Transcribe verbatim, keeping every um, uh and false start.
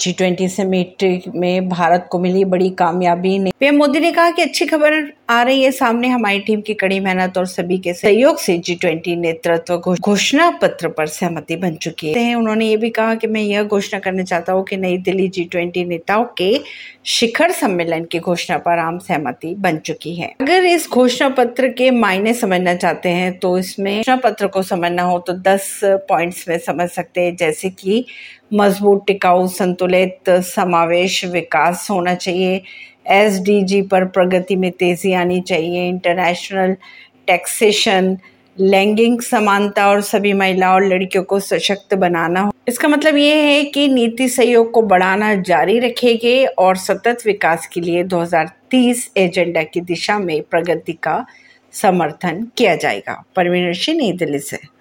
G twenty summit में भारत को मिली बड़ी कामयाबी। पीएम मोदी ने कहा कि अच्छी खबर आ रही है सामने, हमारी टीम की कड़ी मेहनत और सभी के सहयोग से जी ट्वेंटी नेतृत्व घोषणा पत्र पर सहमति बन चुकी है। उन्होंने ये भी कहा कि मैं यह घोषणा करना चाहता हूँ कि नई दिल्ली जी ट्वेंटी नेताओं के शिखर सम्मेलन की घोषणा पर आम सहमति बन चुकी है। अगर इस घोषणा पत्र के मायने समझना चाहते हैं तो इसमें घोषणा पत्र को समझना हो तो दस पॉइंट्स में समझ सकते हैं, जैसे कि मजबूत, टिकाऊ, संतुलित समावेश विकास होना चाहिए, एसडीजी पर प्रगति में तेजी आनी चाहिए, इंटरनेशनल टैक्सेशन, लैंगिक समानता और सभी महिलाओं और लड़कियों को सशक्त बनाना हो। इसका मतलब ये है कि नीति सहयोग को बढ़ाना जारी रखेंगे और सतत विकास के लिए दो हज़ार तीस एजेंडा की दिशा में प्रगति का समर्थन किया जाएगा। परवीन ऋषि, नई दिल्ली से।